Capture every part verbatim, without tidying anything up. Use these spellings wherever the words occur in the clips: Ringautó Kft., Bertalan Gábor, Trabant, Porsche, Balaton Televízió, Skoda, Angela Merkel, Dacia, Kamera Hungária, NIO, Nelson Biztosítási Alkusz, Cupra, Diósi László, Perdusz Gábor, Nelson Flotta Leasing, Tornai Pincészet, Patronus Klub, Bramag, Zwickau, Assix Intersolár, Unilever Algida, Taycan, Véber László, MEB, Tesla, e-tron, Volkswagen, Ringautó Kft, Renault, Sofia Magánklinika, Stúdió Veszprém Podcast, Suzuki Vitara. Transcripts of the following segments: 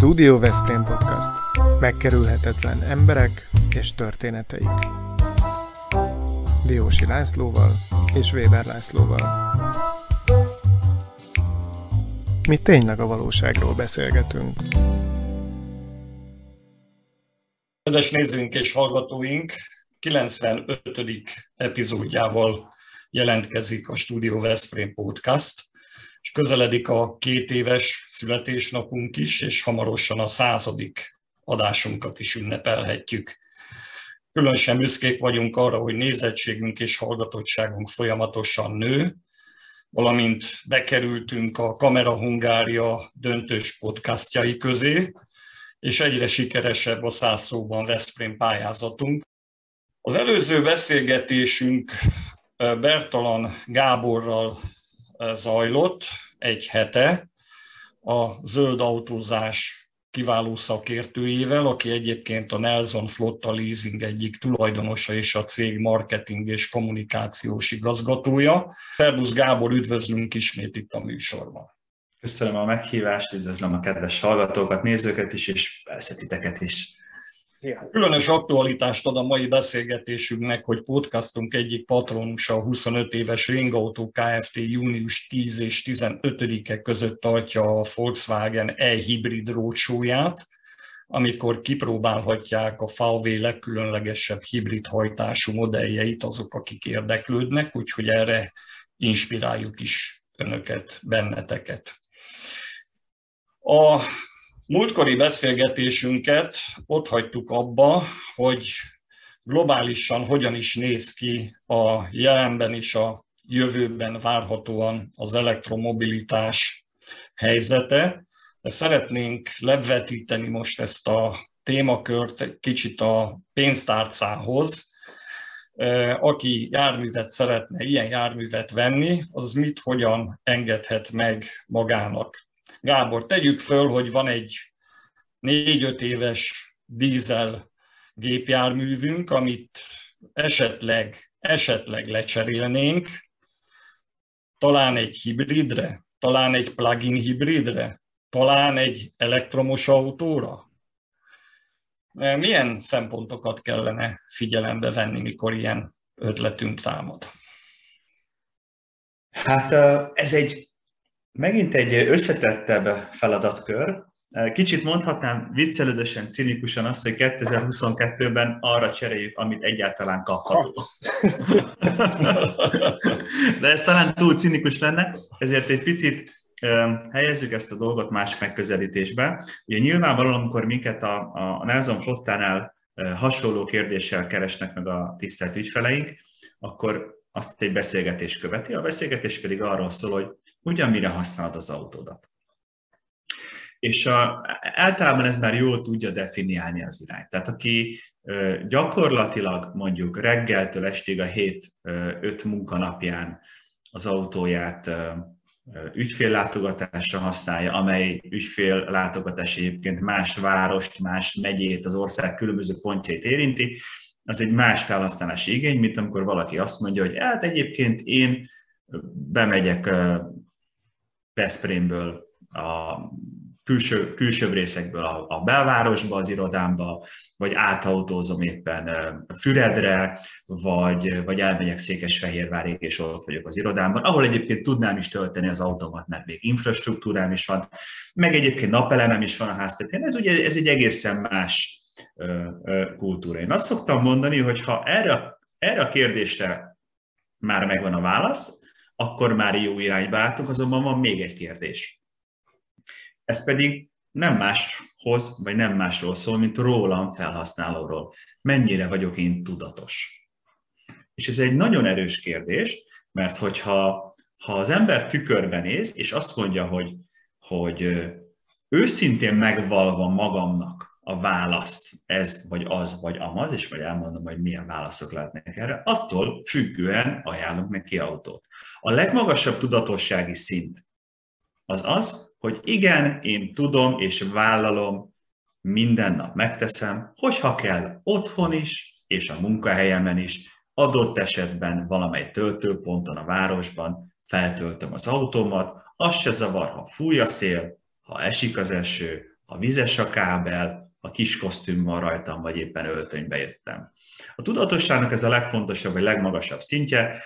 Stúdió Veszprém Podcast. Megkerülhetetlen emberek és történeteik. Diósi Lászlóval és Véber Lászlóval. Mi tényleg a valóságról beszélgetünk. Kedves nézőink és hallgatóink, kilencvenötödik epizódjával jelentkezik a Stúdió Veszprém Podcast, és közeledik a két éves születésnapunk is, és hamarosan a századik adásunkat is ünnepelhetjük. Különösen büszkék vagyunk arra, hogy nézettségünk és hallgatottságunk folyamatosan nő, valamint bekerültünk a Kamera Hungária döntős podcastjai közé, és egyre sikeresebb a száz szóban Veszprém pályázatunk. Az előző beszélgetésünk Bertalan Gáborral zajlott egy hete, a zöld autózás kiváló szakértőjével, aki egyébként a Nelson Flotta Leasing egyik tulajdonosa és a cég marketing és kommunikációs igazgatója. Perdusz Gábor, üdvözlünk ismét itt a műsorban. Köszönöm a meghívást, üdvözlöm a kedves hallgatókat, nézőket is, és persze titeket is. Különös aktualitást ad a mai beszélgetésünknek, hogy podcastunk egyik patronusa a huszonöt éves Ringautó Kft. június tíz és tizenötödike között tartja a Volkswagen e-hibrid roadshow-ját, amikor kipróbálhatják a ef vé legkülönlegesebb hibrid hajtású modelljeit azok, akik érdeklődnek, úgyhogy erre inspiráljuk is önöket, benneteket. A múltkori beszélgetésünket ott hagytuk abba, hogy globálisan hogyan is néz ki a jelenben és a jövőben várhatóan az elektromobilitás helyzete. De szeretnénk levetíteni most ezt a témakört egy kicsit a pénztárcához. Aki járművet szeretne, ilyen járművet venni, az mit, hogyan engedhet meg magának. Gábor, tegyük föl, hogy van egy négy-öt éves dízel gépjárművünk, amit esetleg, esetleg lecserélnénk, talán egy hibridre, talán egy plug-in hibridre, talán egy elektromos autóra. Milyen szempontokat kellene figyelembe venni, mikor ilyen ötletünk támad? Hát ez egy... Megint egy összetettebb feladatkör. Kicsit mondhatnám viccelődösen, cinikusan azt, hogy kétezer-huszonkettőben arra cseréljük, amit egyáltalán kaphatunk. De ez talán túl cinikus lenne, ezért egy picit helyezzük ezt a dolgot más megközelítésbe. Ugye nyilvánvalóan, amikor minket a, a Nelson Flottánál hasonló kérdéssel keresnek meg a tisztelt ügyfeleink, akkor azt egy beszélgetés követi, a beszélgetés pedig arról szól, hogy ugyan mire használod az autódat. És a, általában ez már jól tudja definiálni az irányt. Tehát aki ö, gyakorlatilag mondjuk reggeltől estig a hét ö, öt munkanapján az autóját ö, ügyféllátogatásra használja, amely ügyféllátogatás egyébként más várost, más megyét, az ország különböző pontjait érinti, az egy más felhasználási igény, mint amikor valaki azt mondja, hogy hát egyébként én bemegyek Veszprémből, a külső, külsőbb részekből a belvárosba, az irodámba, vagy átautózom éppen Füredre, vagy, vagy elmegyek Székesfehérvárig, és ott vagyok az irodámban, ahol egyébként tudnám is tölteni az autómat, mert még infrastruktúrám is van, meg egyébként napelemem is van a háztetén. Ez ugye ez egy egészen más kultúra. Én azt szoktam mondani, hogy ha erre, erre a kérdésre már megvan a válasz, akkor már jó irányba álltunk, azonban van még egy kérdés. Ez pedig nem máshoz, vagy nem másról szól, mint rólam felhasználóról. Mennyire vagyok én tudatos? És ez egy nagyon erős kérdés, mert hogyha ha az ember tükörbe néz, és azt mondja, hogy, hogy őszintén megvalva magamnak a választ, ez vagy az, vagy amaz, és majd elmondom, hogy milyen válaszok lehetnek erre, attól függően ajánlunk neki autót. A legmagasabb tudatossági szint az az, hogy igen, én tudom és vállalom, minden nap megteszem, hogyha kell otthon is, és a munkahelyemen is, adott esetben valamely töltőponton a városban feltöltöm az autómat, az se zavar, ha fúj a szél, ha esik az eső, a vizes a kábel, a kis kosztüm van rajtam, vagy éppen öltönybe jöttem. A tudatosságnak ez a legfontosabb, vagy legmagasabb szintje,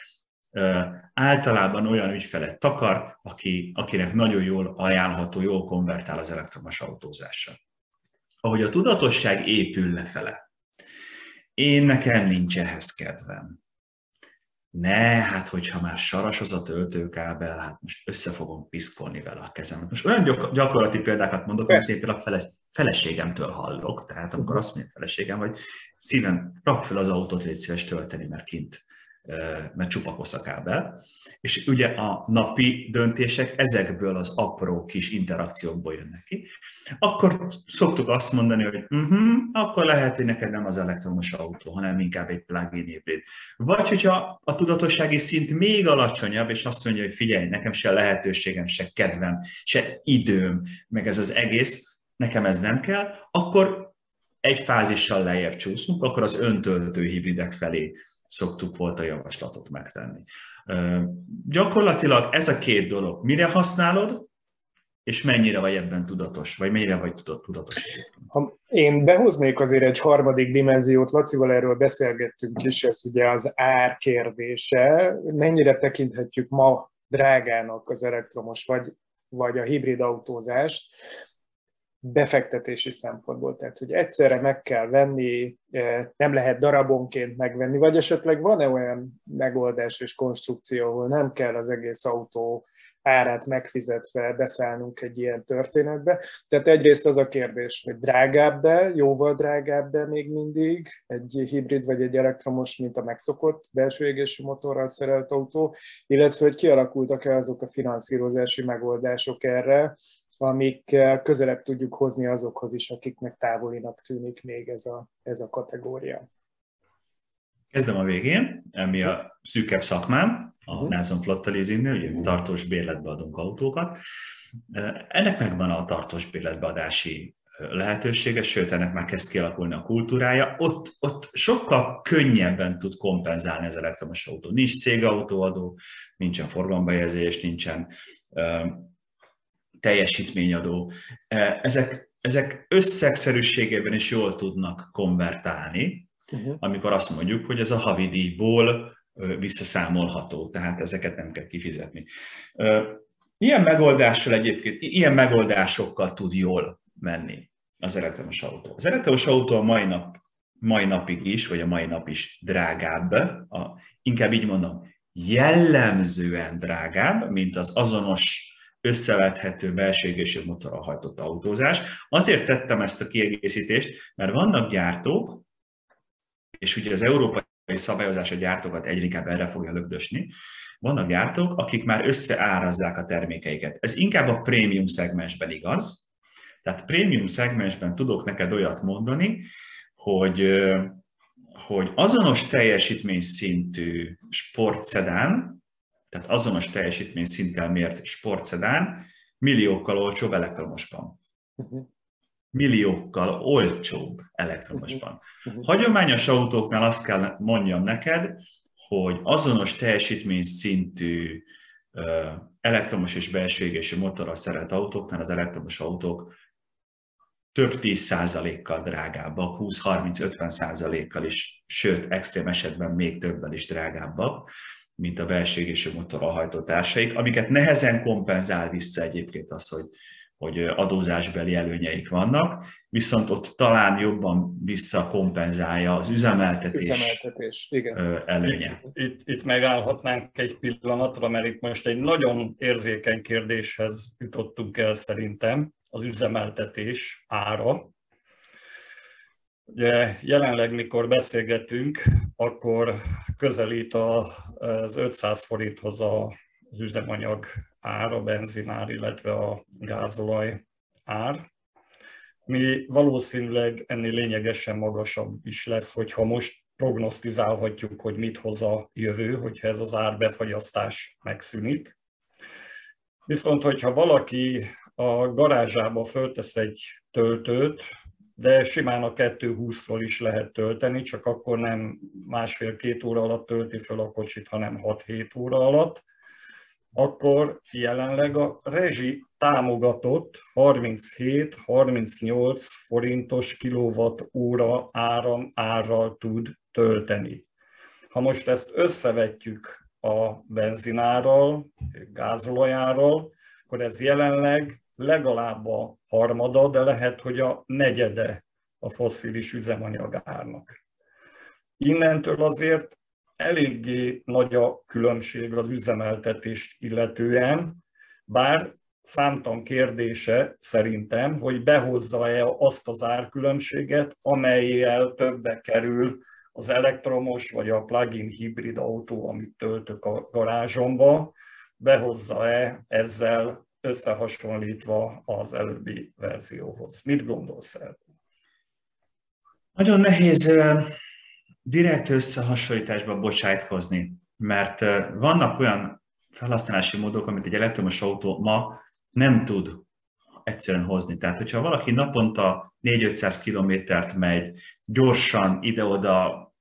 általában olyan ügyfelet takar, aki, akinek nagyon jól ajánlható, jól konvertál az elektromos autózásra. Ahogy a tudatosság épül lefele, én nekem nincs ehhez kedvem. Ne, hát hogyha már saras az a töltőkábel, hát most össze fogom piszkolni vele a kezemet. Most olyan gyakorlati példákat mondok, amit én például a feleségemtől hallok, tehát amikor azt mondja a feleségem, hogy szíven rak fel az autót, légy szíves tölteni, mert kint, mert csupa kosz a kábel. És ugye a napi döntések ezekből az apró kis interakciókból jönnek ki. Akkor szoktuk azt mondani, hogy uh-huh, akkor lehet, hogy neked nem az elektromos autó, hanem inkább egy plug-in hibrid. Vagy hogyha a tudatossági szint még alacsonyabb, és azt mondja, hogy figyelj, nekem se lehetőségem, se kedvem, se időm, meg ez az egész, nekem ez nem kell, akkor egy fázissal lejjebb csúszunk, akkor az öntöltő hibridek felé szoktuk volt a javaslatot megtenni. Ö, gyakorlatilag ez a két dolog, mire használod, és mennyire vagy ebben tudatos, vagy mennyire vagy tudatos. Ha én behoznék azért egy harmadik dimenziót, Lacival erről beszélgettünk is, ez ugye az ár kérdése, mennyire tekinthetjük ma drágának az elektromos, vagy, vagy a hibrid autózást, befektetési szempontból, tehát hogy egyszerre meg kell venni, nem lehet darabonként megvenni, vagy esetleg van-e olyan megoldás és konstrukció, ahol nem kell az egész autó árát megfizetve beszállnunk egy ilyen történetbe. Tehát egyrészt az a kérdés, hogy drágább-e, jóval drágább-e még mindig egy hibrid vagy egy elektromos, mint a megszokott belső égésű motorral szerelt autó, illetve hogy kialakultak-e azok a finanszírozási megoldások erre, amik közelebb tudjuk hozni azokhoz is, akiknek távolinak tűnik még ez a, ez a kategória. Kezdem a végén, ami a szűkebb szakmám, a Nelson Flotta Leasingnél, ugye tartós bérletbe adunk autókat. Ennek megvan a tartós bérletbeadási lehetősége, sőt, ennek már kezd kialakulni a kultúrája. Ott, ott sokkal könnyebben tud kompenzálni az elektromos autó. Nincs cégautóadó, nincsen forgalombejelzés, nincsen teljesítményadó, ezek, ezek összegszerűségében is jól tudnak konvertálni, uh-huh. amikor azt mondjuk, hogy ez a havidíjból visszaszámolható, tehát ezeket nem kell kifizetni. Ilyen megoldással egyébként, ilyen megoldásokkal tud jól menni az elektromos autó. Az elektromos autó a mai, nap, mai napig is, vagy a mai nap is drágább, a, inkább így mondom, jellemzően drágább, mint az azonos, összevethető belső égésű motorral hajtott autózás. Azért tettem ezt a kiegészítést, mert vannak gyártók, és ugye az európai szabályozás a gyártókat egyre inkább erre fogja lökdösni, vannak gyártók, akik már összeárazzák a termékeiket. Ez inkább a prémium szegmensben igaz, tehát prémium szegmensben tudok neked olyat mondani, hogy, hogy azonos teljesítményszintű sportszedán, tehát azonos teljesítmény szinttel mért sportszedán, milliókkal olcsóbb elektromosban. Milliókkal olcsóbb elektromosban. Hagyományos autóknál azt kell mondjam neked, hogy azonos teljesítmény szintű elektromos és belső égésű motorral szerelt autóknál az elektromos autók több tíz százalékkal drágábbak, húsz-harminc-ötven százalékkal is, sőt, extrém esetben még többen is drágábbak, mint a belső égésű motorral hajtó társaik, amiket nehezen kompenzál vissza egyébként az, hogy, hogy adózásbeli előnyeik vannak, viszont ott talán jobban visszakompenzálja az üzemeltetés, üzemeltetés igen. előnye. Itt, itt, itt megállhatnánk egy pillanatra, mert itt most egy nagyon érzékeny kérdéshez jutottunk el szerintem, az üzemeltetés ára. Ugye jelenleg, mikor beszélgetünk, akkor közelít az ötszáz forinthoz az üzemanyag ár, a benzinár, illetve a gázolaj ár. Mi valószínűleg ennél lényegesen magasabb is lesz, hogyha most prognosztizálhatjuk, hogy mit hoz a jövő, hogyha ez az árbefagyasztás megszűnik. Viszont, hogyha valaki a garázsába föltesz egy töltőt, de simán a kettő húszról is lehet tölteni, csak akkor nem másfél-két óra alatt tölti föl a kocsit, hanem hat-hét óra alatt. akkor jelenleg a rezsi támogatott harminchét-harmincnyolc forintos kilovattóra áram árral tud tölteni. Ha most ezt összevetjük a benzinárral, gázolajárral, akkor ez jelenleg legalább a harmada, de lehet, hogy a negyede a fosszilis üzemanyagárnak. Innentől azért eléggé nagy a különbség az üzemeltetést illetően, bár számtalan kérdése szerintem, hogy behozza-e azt az árkülönbséget, amelyel többe kerül az elektromos vagy a plug-in hibrid autó, amit töltök a garázsomba, behozza-e ezzel összehasonlítva az előbbi verzióhoz. Mit gondolsz el? Nagyon nehéz direkt összehasonlításba bocsájtkozni, mert vannak olyan felhasználási módok, amit egy elektromos autó ma nem tud egyszerűen hozni. Tehát, hogyha valaki naponta négy-ötszáz kilométert megy, gyorsan ide-oda,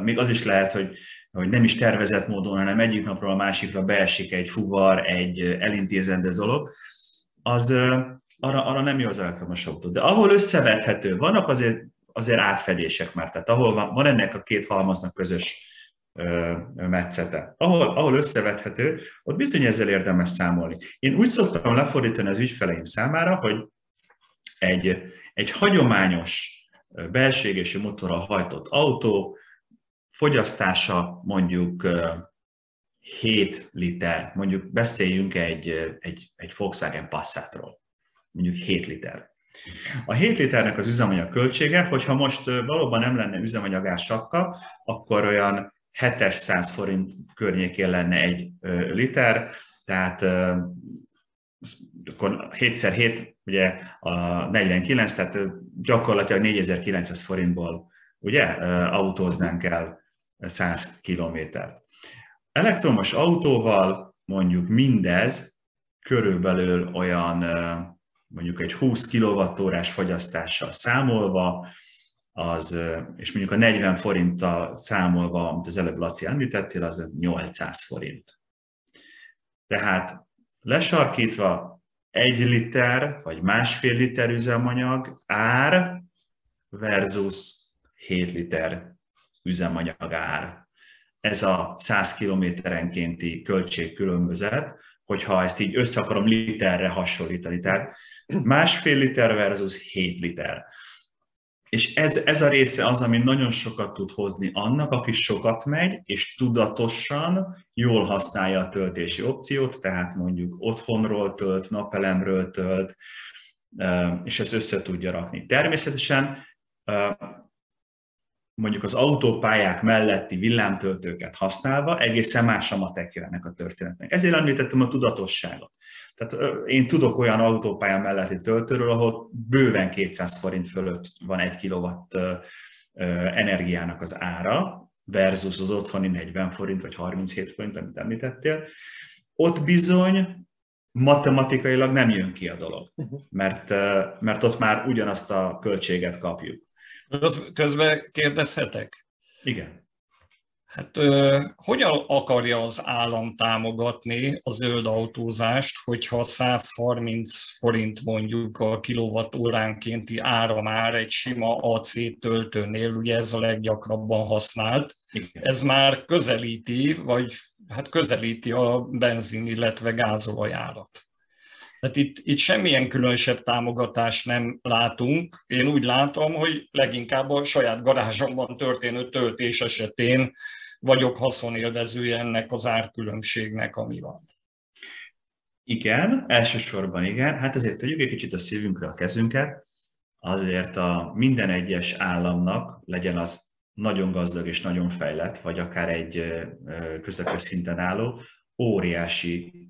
még az is lehet, hogy, hogy nem is tervezett módon, hanem egyik napról a másikra beesik egy fuvar, egy elintézendő dolog, az arra, arra nem jó az elektromos autó. De ahol összevethető, vannak azért azért átfedések már, tehát ahol van, van ennek a két halmaznak közös ö, metszete. Ahol, ahol összevethető, ott bizony ezzel érdemes számolni. Én úgy szoktam lefordítani az ügyfeleim számára, hogy egy, egy hagyományos belső égésű motorral hajtott autó fogyasztása mondjuk hét liter, mondjuk beszéljünk egy, egy, egy Volkswagen Passatról, mondjuk hét liter. A hét liternek az üzemanyag költsége, hogyha most valóban nem lenne üzemanyagársakka, akkor olyan hétszáz forint környékén lenne egy liter, tehát akkor hét szer hét, ugye a negyvenkilenc, tehát gyakorlatilag négyezer-kilencszáz forintból ugye, autóznánk el száz kilométert. Elektromos autóval mondjuk mindez körülbelül olyan mondjuk egy húsz kilowattórás fogyasztással számolva, az, és mondjuk a negyven forinttal számolva, amit az előbb Laci említettél, az nyolcszáz forint. Tehát lesarkítva egy liter vagy másfél liter üzemanyag ár versus hét liter üzemanyag ár. Ez a száz kilométerenkénti költségkülönbözet, hogyha ezt így össze akarom literre hasonlítani, tehát másfél liter versus hét liter. És ez, ez a része az, ami nagyon sokat tud hozni annak, aki sokat megy, és tudatosan jól használja a töltési opciót, tehát mondjuk otthonról tölt, napelemről tölt, és ezt össze tudja rakni. Természetesen mondjuk az autópályák melletti villámtöltőket használva egészen más a matekja ennek a történetnek. Ezért említettem a tudatosságot. Tehát én tudok olyan autópálya melletti töltőről, ahol bőven kétszáz forint fölött van egy kilowatt energiának az ára, versus az otthoni negyven forint vagy harminchét forint, amit említettél. Ott bizony matematikailag nem jön ki a dolog, mert, mert ott már ugyanazt a költséget kapjuk. Közben kérdezhetek? Igen. Hát ö, hogyan akarja az állam támogatni a zöld autózást, hogyha száz harminc forint mondjuk a kilovattóránkénti ára már egy sima á cé töltőnél, ugye ez a leggyakrabban használt. Igen. Ez már közelíti, vagy hát közelíti a benzin, illetve gázolajárat. Tehát itt, itt semmilyen különösebb támogatást nem látunk. Én úgy látom, hogy leginkább a saját garázsomban történő töltés esetén vagyok haszonélvezője ennek az árkülönbségnek, ami van. Igen, elsősorban igen. Hát azért tegyük egy kicsit a szívünkre a kezünket. Azért a minden egyes államnak, legyen az nagyon gazdag és nagyon fejlett, vagy akár egy közepes szinten álló, óriási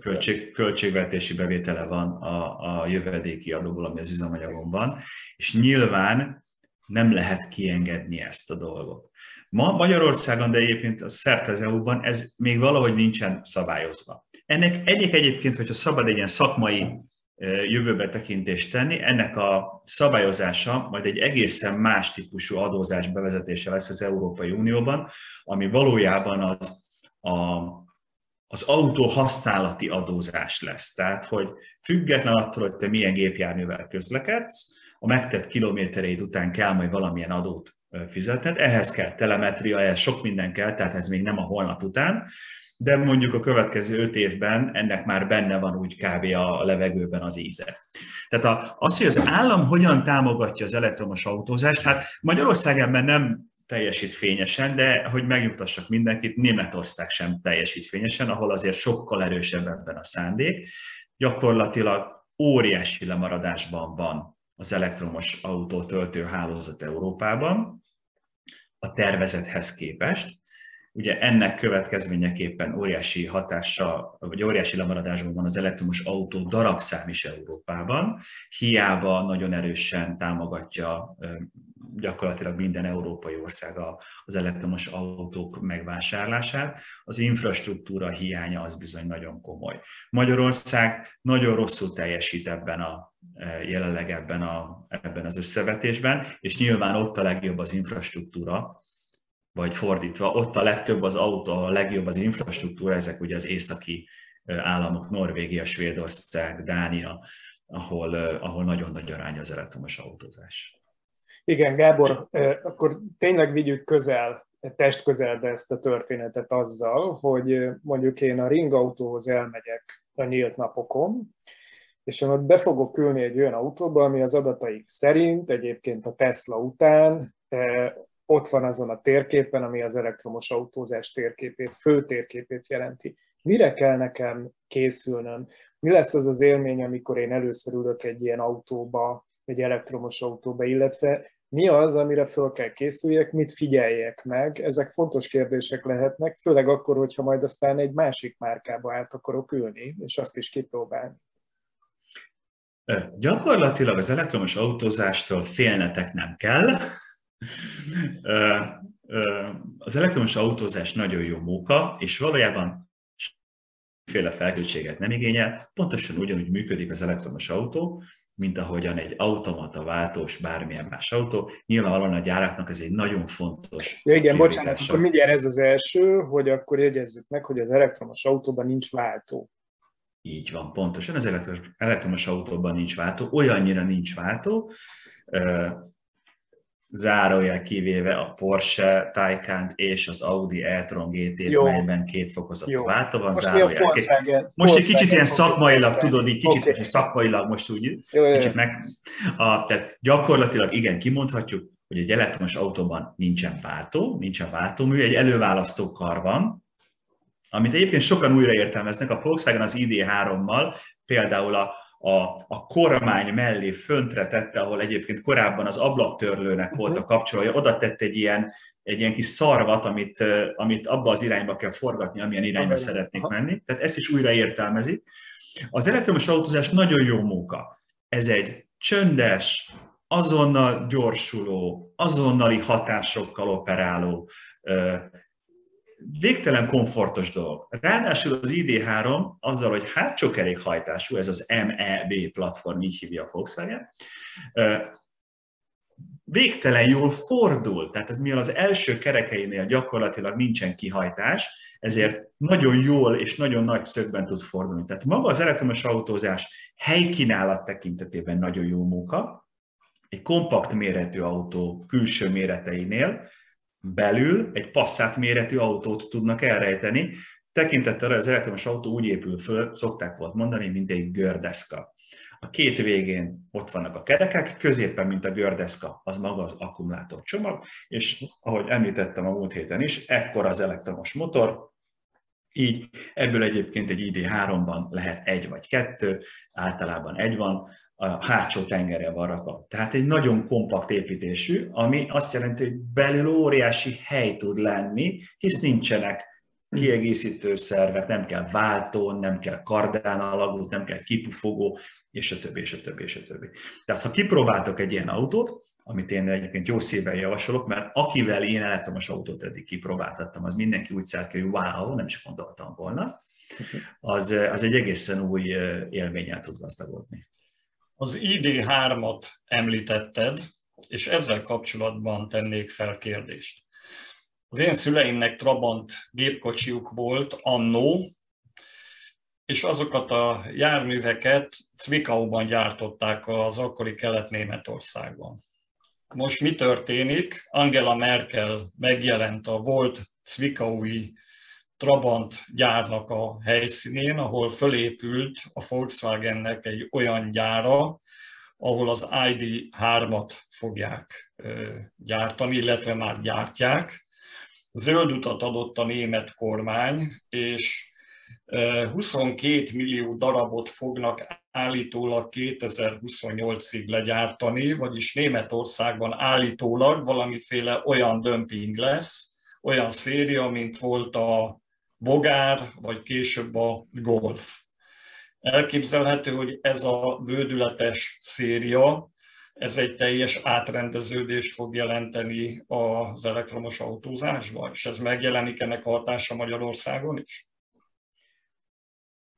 költség, költségvetési bevétele van a, a jövedéki adóból, ami az üzemanyagon van, és nyilván nem lehet kiengedni ezt a dolgot. Ma Magyarországon, de egyébként a szerte az é u-ban ez még valahogy nincsen szabályozva. Ennek egyik egyébként, hogyha szabad egy ilyen szakmai jövőbe tekintést tenni, ennek a szabályozása majd egy egészen más típusú adózás bevezetése lesz az Európai Unióban, ami valójában az a az autó használati adózás lesz. Tehát, hogy független attól, hogy te milyen gépjárművel közlekedsz, a megtett kilométereid után kell majd valamilyen adót fizetned. Ehhez kell telemetria, ehhez sok minden kell, tehát ez még nem a holnap után, de mondjuk a következő öt évben ennek már benne van úgy kb. A levegőben az íze. Tehát az, hogy az állam hogyan támogatja az elektromos autózást, hát Magyarország ebben nem teljesít fényesen, de hogy megnyugtassak mindenkit, Németország sem teljesít fényesen, ahol azért sokkal erősebb ebben a szándék. Gyakorlatilag óriási lemaradásban van az elektromos autótöltő hálózat Európában a tervezethez képest. Ugye ennek következményeképpen óriási hatással, vagy óriási lemaradásban van az elektromos autó darabszám is Európában, hiába nagyon erősen támogatja gyakorlatilag minden európai ország az elektromos autók megvásárlását, az infrastruktúra hiánya az bizony nagyon komoly. Magyarország nagyon rosszul teljesít ebben a jelenleg ebben, a, ebben az összevetésben, és nyilván ott a legjobb az infrastruktúra, vagy fordítva, ott a legtöbb az autó, a legjobb az infrastruktúra, ezek ugye az északi államok, Norvégia, Svédország, Dánia, ahol, ahol nagyon nagy arány az elektromos autózás. Igen, Gábor, akkor tényleg vigyük közel, testközelbe ezt a történetet azzal, hogy mondjuk én a Ringautóhoz elmegyek a nyílt napokon, és én ott be fogok ülni egy olyan autóba, ami az adataik szerint egyébként a Tesla után ott van azon a térképen, ami az elektromos autózás térképét, fő térképét jelenti. Mire kell nekem készülnöm? Mi lesz az az élmény, amikor én először ülök egy ilyen autóba, egy elektromos autóba, illetve mi az, amire föl kell készüljek, mit figyeljek meg? Ezek fontos kérdések lehetnek, főleg akkor, hogyha majd aztán egy másik márkába át akarok ülni, és azt is kipróbálni. Gyakorlatilag az elektromos autózástól félnetek nem kell. Az elektromos autózás nagyon jó móka, és valójában semmiféle felkészültséget nem igényel, pontosan ugyanúgy működik az elektromos autó, mint ahogyan egy automata váltós, bármilyen más autó. Nyilvánvalóan a gyáraknak ez egy nagyon fontos... Ja, igen, bocsánat, akkor mindjárt ez az első, hogy akkor jegyezzük meg, hogy az elektromos autóban nincs váltó. Így van, pontosan, az elektromos autóban nincs váltó, olyannyira nincs váltó, zárójel kivéve a Porsche Taycant és az Audi e-tron gé té-t, melyben két fokozatú váltó van, zárójel. Most egy kicsit ilyen szakmailag, tudod, így kicsit okay. szakmailag most úgy, jó, kicsit meg... A, tehát gyakorlatilag igen, kimondhatjuk, hogy egy elektromos autóban nincsen váltó, nincsen váltómű, egy előválasztó kar van, amit egyébként sokan újraértelmeznek, a Volkswagen az I D három-mal például a A, a kormány mellé föntre tette, ahol egyébként korábban az ablaktörlőnek volt a kapcsolója, oda tett egy ilyen, egy ilyen kis szarvat, amit, amit abba az irányba kell forgatni, amilyen irányba szeretnék menni. Tehát ezt is újra értelmezik. Az elektromos autózás nagyon jó móka. Ez egy csöndes, azonnal gyorsuló, azonnali hatásokkal operáló, végtelen komfortos dolog. Ráadásul az I D három azzal, hogy hátsó kerékhajtású, ez az M E B platform, így hívja a Volkswagen, végtelen jól fordul, tehát mivel az első kerekeinél gyakorlatilag nincsen kihajtás, ezért nagyon jól és nagyon nagy szögben tud fordulni. Tehát maga az elektromos autózás helykínálat tekintetében nagyon jó munka, egy kompakt méretű autó külső méreteinél, belül egy Passat méretű autót tudnak elrejteni. Tekintettel az elektromos autó úgy épül föl, szokták volt mondani, mint egy gördeszka. A két végén ott vannak a kerekek, középen, mint a gördeszka, az maga az akkumulátorcsomag, és ahogy említettem a múlt héten is, ekkora az elektromos motor, így ebből egyébként egy I D három-ban lehet egy vagy kettő, általában egy van, a hátsó tengerrel van rakva. Tehát egy nagyon kompakt építésű, ami azt jelenti, hogy belül óriási hely tud lenni, hisz nincsenek kiegészítő szervek, nem kell váltón, nem kell kardán alagút, nem kell kipufogó, és a többi, és a többi, és a többi. Tehát ha kipróbáltok egy ilyen autót, amit én egyébként jó szívvel javasolok, mert akivel én elektromos autót eddig kipróbáltattam, az mindenki úgy szállt ki, hogy wow, nem is gondoltam volna, az, az egy egészen új élménnyel tud gazdagodni. Az I D három-at említetted, és ezzel kapcsolatban tennék fel kérdést. Az én szüleimnek Trabant gépkocsiuk volt annó, és azokat a járműveket Zwickauban gyártották az akkori Kelet-Németországban. Most mi történik? Angela Merkel megjelent a volt zwickaui Trabant gyárnak a helyszínén, ahol fölépült a Volkswagennek egy olyan gyára, ahol az I D.három-at fogják gyártani, illetve már gyártják. Zöld utat adott a német kormány, és huszonkét millió darabot fognak állítólag kétezer-huszonnyolcig legyártani, vagyis Németországban állítólag valamiféle olyan dömping lesz, olyan széria, mint volt a Bogár, vagy később a Golf. Elképzelhető, hogy ez a bődületes széria, ez egy teljes átrendeződést fog jelenteni az elektromos autózásban, és ez megjelenik ennek a hatása Magyarországon is?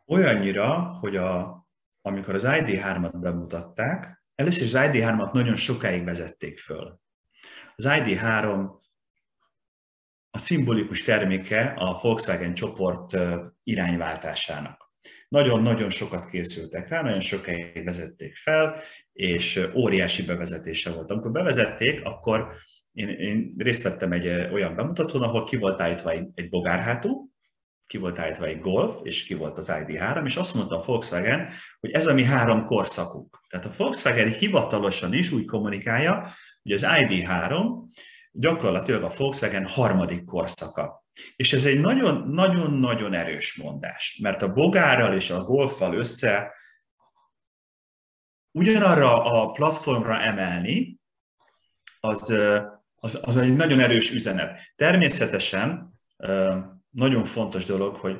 Olyannyira, hogy a, amikor az I D.három-at bemutatták, először az I D.három-at nagyon sokáig vezették föl. Az I D.három a szimbolikus terméke a Volkswagen csoport irányváltásának. Nagyon-nagyon sokat készültek rá, nagyon sokáig vezették fel, és óriási bevezetése volt. Amikor bevezették, akkor én, én részt vettem egy olyan bemutatón, ahol ki volt állítva egy bogárhátú, ki volt állítva egy Golf, és ki volt az I D.három, és azt mondta a Volkswagen, hogy ez a mi három korszakunk. Tehát a Volkswagen hivatalosan is úgy kommunikálja, hogy az I D.három gyakorlatilag a Volkswagen harmadik korszaka. És ez egy nagyon-nagyon-nagyon erős mondás, mert a Bogárral és a Golffal össze ugyanarra a platformra emelni, az, az, az egy nagyon erős üzenet. Természetesen nagyon fontos dolog, hogy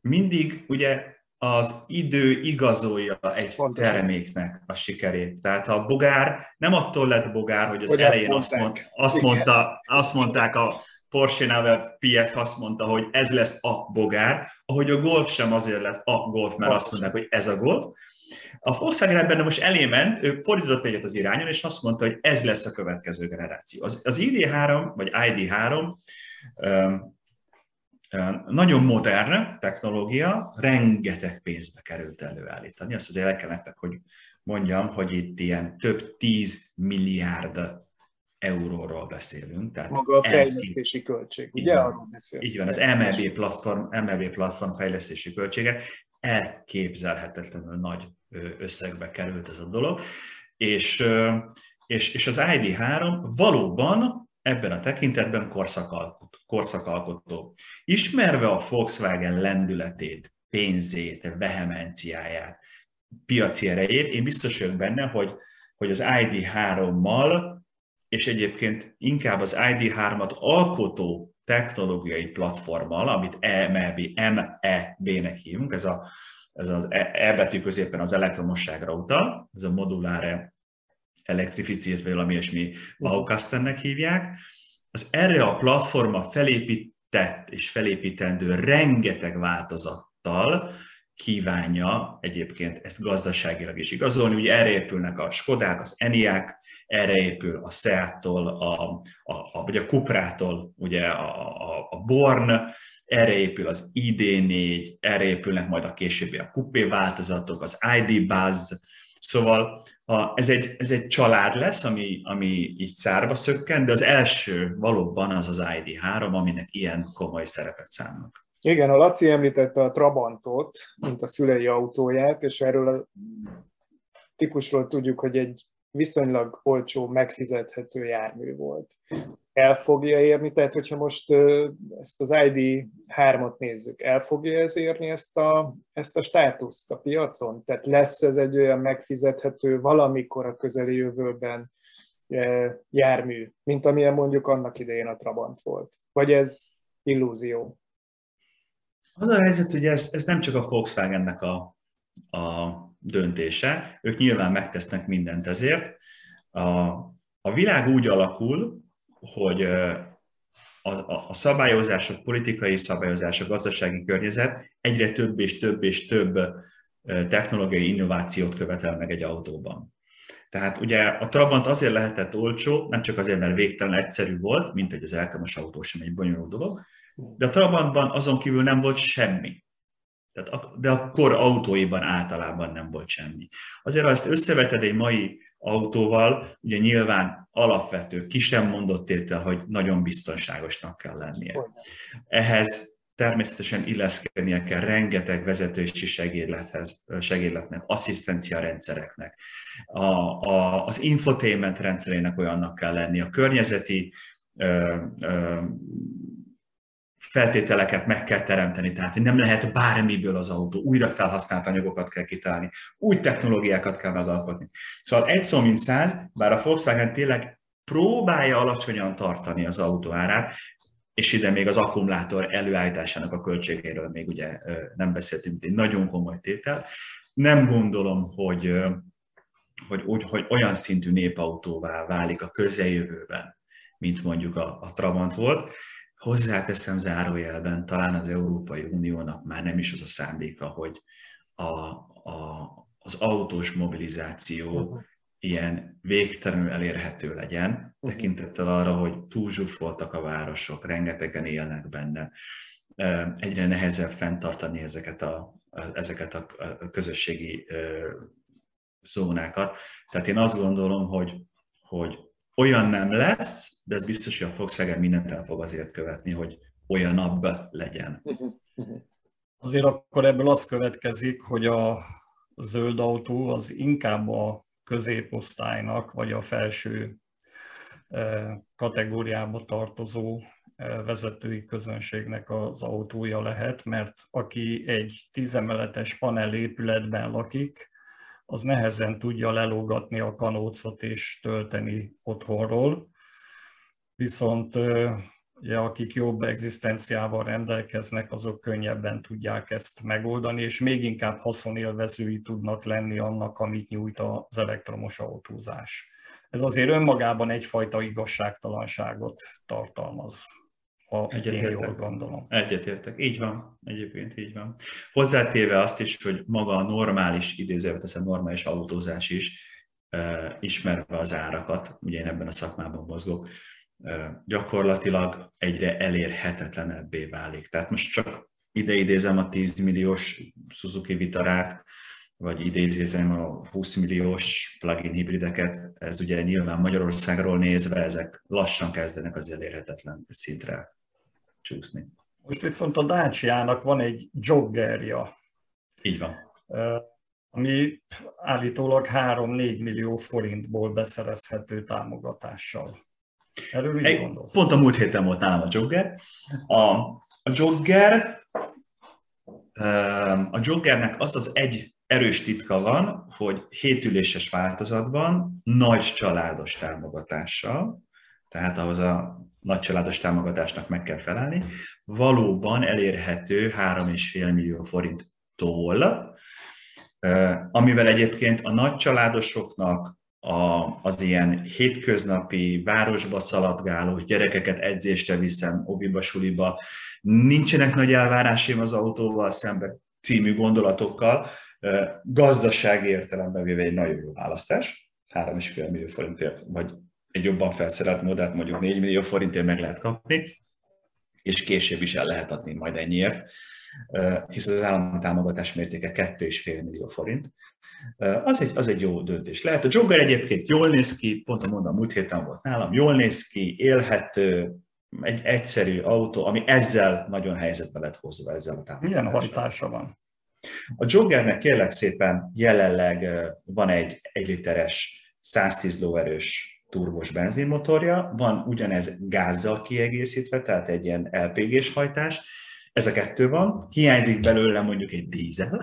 mindig ugye az idő igazolja egy Pontosan. terméknek a sikerét. Tehát a Bogár nem attól lett Bogár, hogy az hogy elején azt mondták, azt mondta, azt mondták a Porsche-nál pé ef azt mondta, hogy ez lesz a Bogár, ahogy a Golf sem azért lett a Golf, mert azt mondták, hogy ez a Golf. A Volkswagen ebben most elément, ő fordított egyet az irányon, és azt mondta, hogy ez lesz a következő generáció. Az, az I D.három, vagy I D.három nagyon modern technológia, rengeteg pénzbe került előállítani. Azt azért el kell nektek, hogy mondjam, hogy itt ilyen több tíz milliárd euróról beszélünk. Tehát maga a fejlesztési el... költség, ugye? Így van, az em é bé platform, em é bé platform fejlesztési költsége elképzelhetetlenül nagy összegbe került ez a dolog, és, és, és az I D.három valóban ebben a tekintetben korszakalkotó. korszakalkotó. Ismerve a Volkswagen lendületét, pénzét, vehemenciáját, piaci erejét, én biztos vagyok benne, hogy, hogy az I D.három-mal és egyébként inkább az I D.három-at alkotó technológiai platformmal, amit em é bé-nek hívunk, ez, a, ez az E betű középen az elektromosságra utal, ez a moduláre elektrificírt, vagy valami ilyesmi Baukastennek hívják. Az erre a platforma felépített és felépítendő rengeteg változattal kívánja egyébként ezt gazdaságilag is igazolni. Ugye erre épülnek a Skodák, az Enyák, erre épül a Seattól, a, a, a, vagy a Cuprától, ugye a, a, a Born, erre épül az I D négy, erre épülnek majd a későbbi a Coupé változatok, az I D.Buzz. Szóval a, ez, egy, ez egy család lesz, ami, ami így szárba szökken, de az első valóban az az I D.három, aminek ilyen komoly szerepet szánnak. Igen, a Laci említette a Trabantot, mint a szülei autóját, és erről a típusról tudjuk, hogy egy viszonylag olcsó, megfizethető jármű volt. El fogja érni, tehát hogyha most ezt az I D.három-ot nézzük, el fogja ez érni ezt a, ezt a státuszt a piacon? Tehát lesz ez egy olyan megfizethető valamikor a közeli jövőben jármű, mint amilyen mondjuk annak idején a Trabant volt? Vagy ez illúzió? Az a helyzet, hogy ez, ez nem csak a Volkswagennek a, a döntése, ők nyilván megtesznek mindent ezért. A, a világ úgy alakul, hogy a, a, a szabályozások, politikai szabályozások, gazdasági környezet egyre több és több és több technológiai innovációt követel meg egy autóban. Tehát ugye a Trabant azért lehetett olcsó, nem csak azért, mert végtelen egyszerű volt, mint hogy az elektromos autó sem egy bonyolult dolog, de a Trabantban azon kívül nem volt semmi. Tehát, de akkor autóiban általában nem volt semmi. Azért, ha ezt összeveted egy mai autóval, ugye nyilván alapvető, ki sem mondott tétel, hogy nagyon biztonságosnak kell lennie. Ehhez természetesen illeszkednie kell rengeteg vezetési segédlethez, segédletnek, asszisztencia rendszereknek. A, a, az infotainment rendszerének olyannak kell lenni, a környezeti ö, ö, feltételeket meg kell teremteni, tehát hogy nem lehet bármiből az autó, újra felhasznált anyagokat kell kitalálni, új technológiákat kell megalkotni. Szóval egy szó mint száz, bár a Volkswagen tényleg próbálja alacsonyan tartani az autó árát, és ide még az akkumulátor előállításának a költségéről még ugye nem beszéltünk, egy nagyon komoly tétel. Nem gondolom, hogy, hogy, hogy, hogy olyan szintű népautóvá válik a közeljövőben, mint mondjuk a, a Trabant volt. Hozzáteszem zárójelben, talán az Európai Uniónak már nem is az a szándéka, hogy a, a, az autós mobilizáció uh-huh. ilyen végtelenül elérhető legyen, uh-huh. tekintettel arra, hogy túl zsúfoltak a városok, rengetegen élnek benne. Egyre nehezebb fenntartani ezeket a, ezeket a közösségi zónákat. Tehát én azt gondolom, hogy, hogy olyan nem lesz, de ez biztos, hogy a Volkswagen mindent el fog azért követni, hogy olyanabb legyen. Azért akkor ebből az következik, hogy a zöld autó az inkább a középosztálynak, vagy a felső kategóriába tartozó vezetői közönségnek az autója lehet, mert aki egy tízemeletes panelépületben lakik, az nehezen tudja lelógatni a kanócot és tölteni otthonról. Viszont ugye, akik jobb egzisztenciával rendelkeznek, azok könnyebben tudják ezt megoldani, és még inkább haszonélvezői tudnak lenni annak, amit nyújt az elektromos autózás. Ez azért önmagában egyfajta igazságtalanságot tartalmaz, ha én jól gondolom. Egyetértek, így van, egyébként így van. Hozzátéve azt is, hogy maga a normális, idézőben teszem, normális autózás is, ismerve az árakat, ugye én ebben a szakmában mozgok, gyakorlatilag egyre elérhetetlenebbé válik. Tehát most csak ide idézem a tíz milliós Suzuki Vitarát, vagy idézem a húsz milliós plug-in hibrideket, ez ugye nyilván Magyarországról nézve, ezek lassan kezdenek az elérhetetlen szintre csúszni. Most viszont a Dacia-nak van egy joggerja. Így van. Ami állítólag három-négy millió forintból beszerezhető támogatással. Erről mit gondolsz? Pont a múlt héten volt nálam a jogger. A, a jogger, a joggernek az az egy erős titka van, hogy hétüléses változatban nagy családos támogatással, tehát ahhoz a nagy családos támogatásnak meg kell felelni, valóban elérhető három egész öt millió forinttól, amivel egyébként a nagy családosoknak A, az ilyen hétköznapi városba szaladgálós gyerekeket edzésre viszem, oviba, suliba, nincsenek nagy elvárásaim az autóval szemben című gondolatokkal, gazdasági értelemben véve egy nagyon jó választás, három egész öt millió forintért, vagy egy jobban felszerelt modellt mondjuk négy millió forintért meg lehet kapni, és később is el lehet adni majd ennyiért, hisz az állami támogatás mértéke két egész öt millió forint. Az egy, az egy jó döntés lehet. A jogger egyébként jól néz ki, pont mondom, múlt héten volt nálam, jól néz ki, élhető, egy egyszerű autó, ami ezzel nagyon helyzetbe lett hozva, ezzel a támogatással. Milyen hajtása van? A joggernek kérlek szépen jelenleg van egy egy literes, száztíz lóerős turbos benzinmotorja, van ugyanez gázzal kiegészítve, tehát egy ilyen el pé gés hajtás. Ez a kettő van, hiányzik belőle mondjuk egy dízel,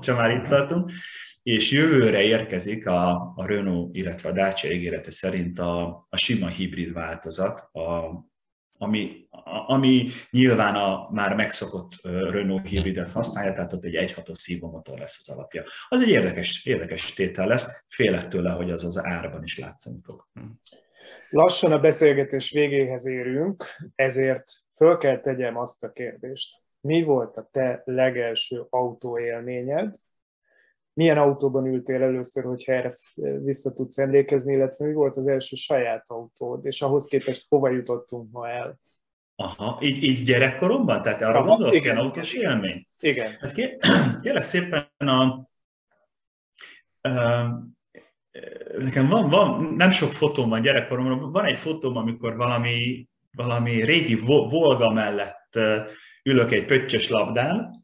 csak már itt tartunk, és jövőre érkezik a, a Renault, illetve a Dacia ígérete szerint a, a sima hibrid változat, a, ami, a, ami nyilván a már megszokott Renault hibridet használja, tehát ott egy egy hatos szívómotor lesz az alapja. Az egy érdekes, érdekes tétel lesz, félek tőle, hogy az az árban is látszani fog. Lassan a beszélgetés végéhez érünk, ezért föl kell tegyem azt a kérdést. Mi volt a te legelső autóélményed? Milyen autóban ültél először, hogyha erre vissza tudsz emlékezni, illetve mi volt az első saját autód, és ahhoz képest hova jutottunk ma el? Aha, így, így gyerekkoromban? Tehát arra Aha, gondolsz, ilyen autós élmény? Igen. Hát kér, kérlek szépen, a, uh, nekem van, van, nem sok fotóm van gyerekkoromban, van egy fotóm, amikor valami, valami régi Volga mellett ülök egy pöttyös labdán,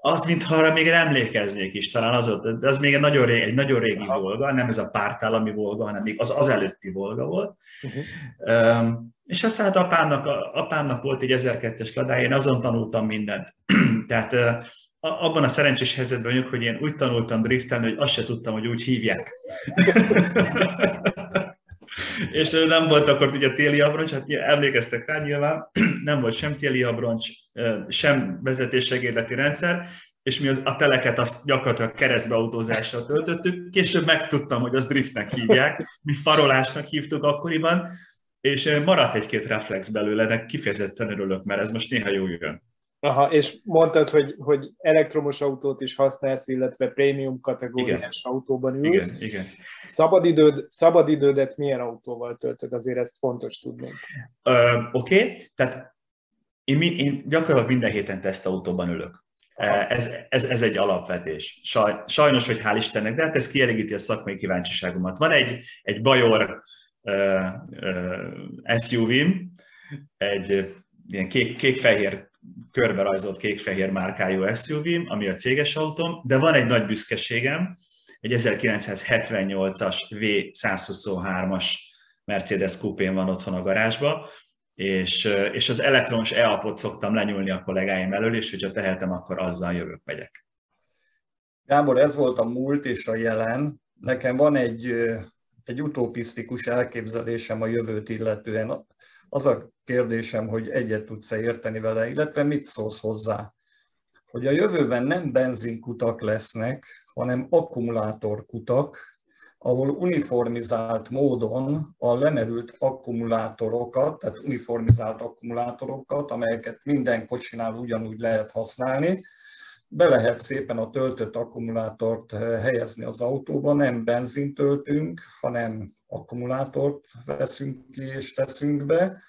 azt, mintha arra még emlékeznék is, talán az ott, de az még egy nagyon régi, egy nagyon régi Volga, nem ez a pártállami Volga, hanem még az, az előtti Volga volt. Uh-huh. Um, és aztán hát apámnak, apámnak volt egy ezerkettes ladája, én azon tanultam mindent. Tehát uh, abban a szerencsés helyzetben vagyok, hogy én úgy tanultam driftelni, hogy azt se tudtam, hogy úgy hívják. És nem volt akkor ugye téli abroncs, hát emlékeztek rá nyilván, nem volt sem téli abroncs, sem vezetéssegédleti rendszer, és mi az, a teleket azt gyakorlatilag keresztbeautózással töltöttük, később megtudtam, hogy az driftnek hívják, mi farolásnak hívtuk akkoriban, és maradt egy-két reflex belőle, de kifejezetten örülök, mert ez most néha jól jön. Aha, és mondtad, hogy, hogy elektromos autót is használsz, illetve prémium kategóriás autóban ülsz. Igen, igen. Szabadidőd, szabadidődet milyen autóval töltöd? Azért ezt fontos tudni. Oké, okay. Tehát én, én gyakorlatilag minden héten tesztautóban ülök. Ez, ez, ez egy alapvetés. Saj, sajnos, hogy hál' Istennek, de hát ez kielégíti a szakmai kíváncsiságomat. Van egy, egy bajor uh, uh, es u vé-m, egy ilyen kék, kék-fehér, körbe rajzolt kék-fehér márkájú es u vé-m, ami a céges autóm, de van egy nagy büszkeségem, egy ezerkilencszázhetvennyolcas vé százhuszonhármas Mercedes kupén van otthon a garázsban, és, és az elektromos e-apot szoktam lenyúlni a kollégáim elől, és hogyha tehetem, akkor azzal jövök megyek. Gábor, ez volt a múlt és a jelen. Nekem van egy, egy utopisztikus elképzelésem a jövőt illetően. Az a kérdésem, hogy egyet tudsz-e érteni vele, illetve mit szólsz hozzá? Hogy a jövőben nem benzinkutak lesznek, hanem akkumulátorkutak, ahol uniformizált módon a lemerült akkumulátorokat, tehát uniformizált akkumulátorokat, amelyeket minden kocsinál ugyanúgy lehet használni, be lehet szépen a töltött akkumulátort helyezni az autóba, nem benzint töltünk, hanem akkumulátort veszünk ki és teszünk be,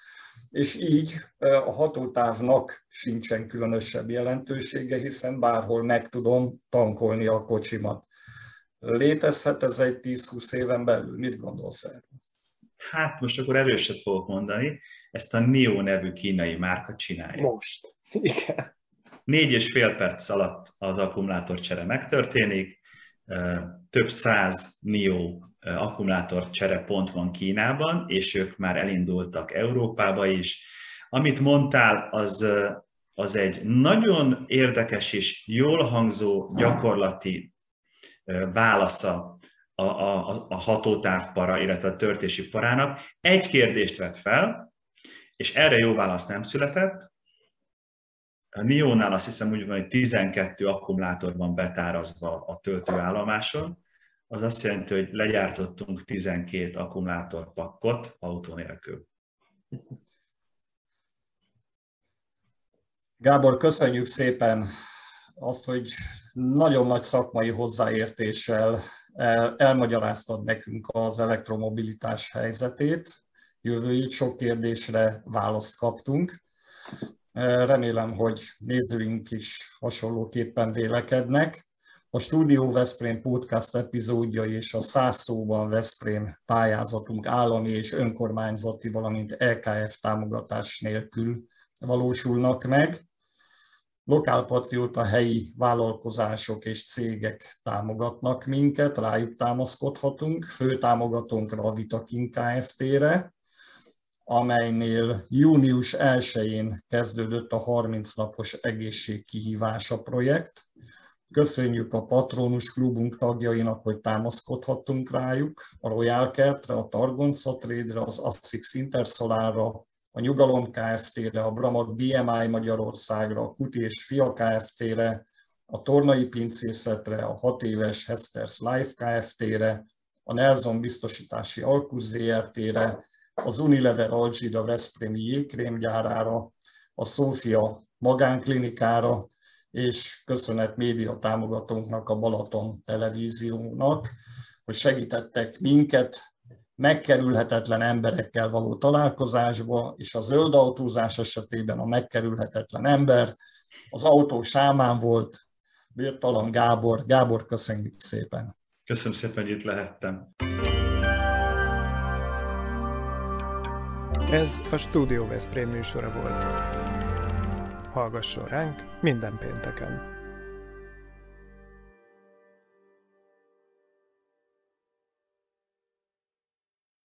és így a hatótávnak sincsen különösebb jelentősége, hiszen bárhol meg tudom tankolni a kocsimat. Létezhet ez egy tíz-húsz éven belül? Mit gondolsz erről? Hát most akkor erőset fogok mondani, ezt a NIO nevű kínai márka csinálja. Most, igen. Négy és fél perc alatt az akkumulátorcsere megtörténik, több száz NIO akkumulátorcsere pont van Kínában, és ők már elindultak Európába is. Amit mondtál, az, az egy nagyon érdekes és jól hangzó gyakorlati válasza a, a, a hatótávpara, illetve a töltési parának. Egy kérdést vett fel, és erre jó válasz nem született. A NIO-nál azt hiszem úgy van, hogy tizenkét akkumulátor van betárazva a töltőállomáson, az azt jelenti, hogy legyártottunk tizenkét akkumulátorpakkot autó nélkül. Gábor, köszönjük szépen azt, hogy nagyon nagy szakmai hozzáértéssel elmagyaráztad nekünk az elektromobilitás helyzetét, jövőjét, sok kérdésre választ kaptunk. Remélem, hogy nézőink is hasonlóképpen vélekednek. A Stúdió Veszprém Podcast epizódja és a száz szóban Veszprém pályázatunk állami és önkormányzati, valamint e ká ef támogatás nélkül valósulnak meg. Lokálpatrióta helyi vállalkozások és cégek támogatnak minket, rájuk támaszkodhatunk, fő támogatónkra a Vitakin Kft-re, amelynél június elsején kezdődött a harminc napos egészségkihívása projekt. Köszönjük a Patronus Klubunk tagjainak, hogy támaszkodhattunk rájuk, a Royal Kertre, a Targonca Trade-re, az Assix Intersolárra, a Nyugalom Kft-re, a Bramag bé em i Magyarországra, a Kuti és Fia Kft-re, a Tornai Pincészetre, a hat éves Hester's Life Kft-re, a Nelson Biztosítási Alkusz zé er té-re, az Unilever Algida veszprémi jégkrémgyárára, a Sofia Magánklinikára, és köszönet média támogatónknak, a Balaton Televíziónak, hogy segítettek minket megkerülhetetlen emberekkel való találkozásba, és a zöld autózás esetében a megkerülhetetlen ember az autó sámán volt, Bertalan Gábor. Gábor, köszönjük szépen! Köszönöm szépen, hogy itt lehettem! Ez a Stúdió Veszprém műsora volt. Hallgasson ránk minden pénteken!